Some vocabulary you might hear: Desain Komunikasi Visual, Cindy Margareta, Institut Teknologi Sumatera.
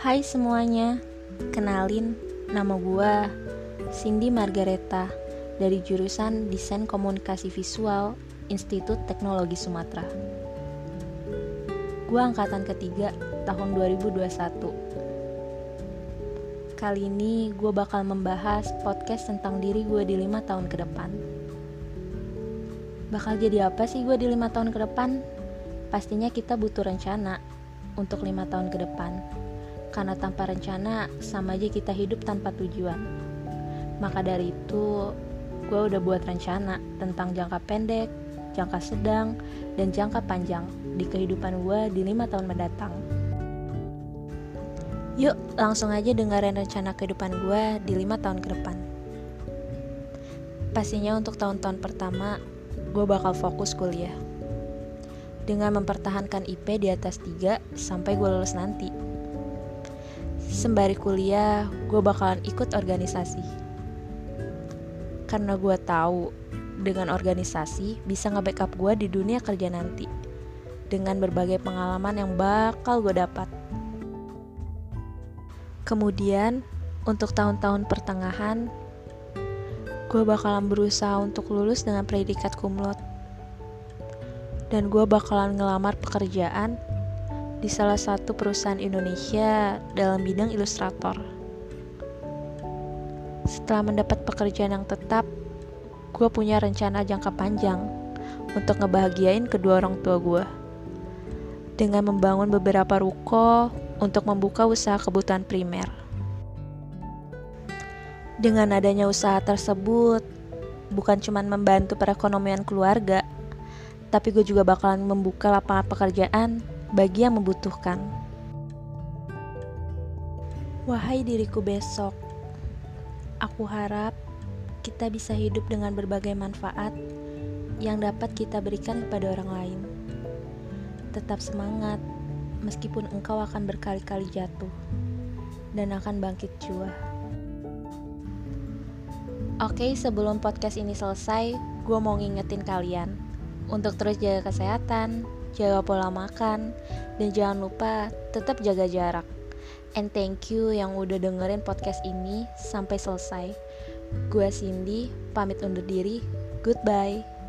Hai semuanya, kenalin, nama gua Cindy Margareta dari jurusan Desain Komunikasi Visual Institut Teknologi Sumatera. Gua angkatan ketiga tahun 2021. Kali ini gua bakal membahas podcast tentang diri gua di 5 tahun ke depan. Bakal jadi apa sih gua di 5 tahun ke depan? Pastinya kita butuh rencana untuk 5 tahun ke depan. Karena tanpa rencana, sama aja kita hidup tanpa tujuan. Maka dari itu, gue udah buat rencana tentang jangka pendek, jangka sedang, dan jangka panjang di kehidupan gue di 5 tahun mendatang. Yuk, langsung aja dengerin rencana kehidupan gue di 5 tahun ke depan. Pastinya untuk tahun-tahun pertama, gue bakal fokus kuliah. Dengan mempertahankan IP di atas 3 sampai gue lulus nanti. Sembari kuliah, gue bakalan ikut organisasi. Karena gue tahu dengan organisasi bisa nge-backup gue di dunia kerja nanti. Dengan berbagai pengalaman yang bakal gue dapat. Kemudian, untuk tahun-tahun pertengahan, gue bakalan berusaha untuk lulus dengan predikat cum laude. Dan gue bakalan ngelamar pekerjaan di salah satu perusahaan Indonesia dalam bidang ilustrator. Setelah mendapat pekerjaan yang tetap, gue punya rencana jangka panjang untuk ngebahagiain kedua orang tua gue. Dengan membangun beberapa ruko untuk membuka usaha kebutuhan primer. Dengan adanya usaha tersebut, bukan cuma membantu perekonomian keluarga, tapi gue juga bakalan membuka lapangan pekerjaan bagi yang membutuhkan. Wahai diriku besok, aku harap kita bisa hidup dengan berbagai manfaat yang dapat kita berikan kepada orang lain. Tetap semangat, meskipun engkau akan berkali-kali jatuh dan akan bangkit jua. Oke, sebelum podcast ini selesai, gue mau ngingetin kalian untuk terus jaga kesehatan, jaga pola makan, dan jangan lupa tetap jaga jarak. And thank you yang udah dengerin podcast ini sampai selesai. Gua Cindy, pamit undur diri. Goodbye.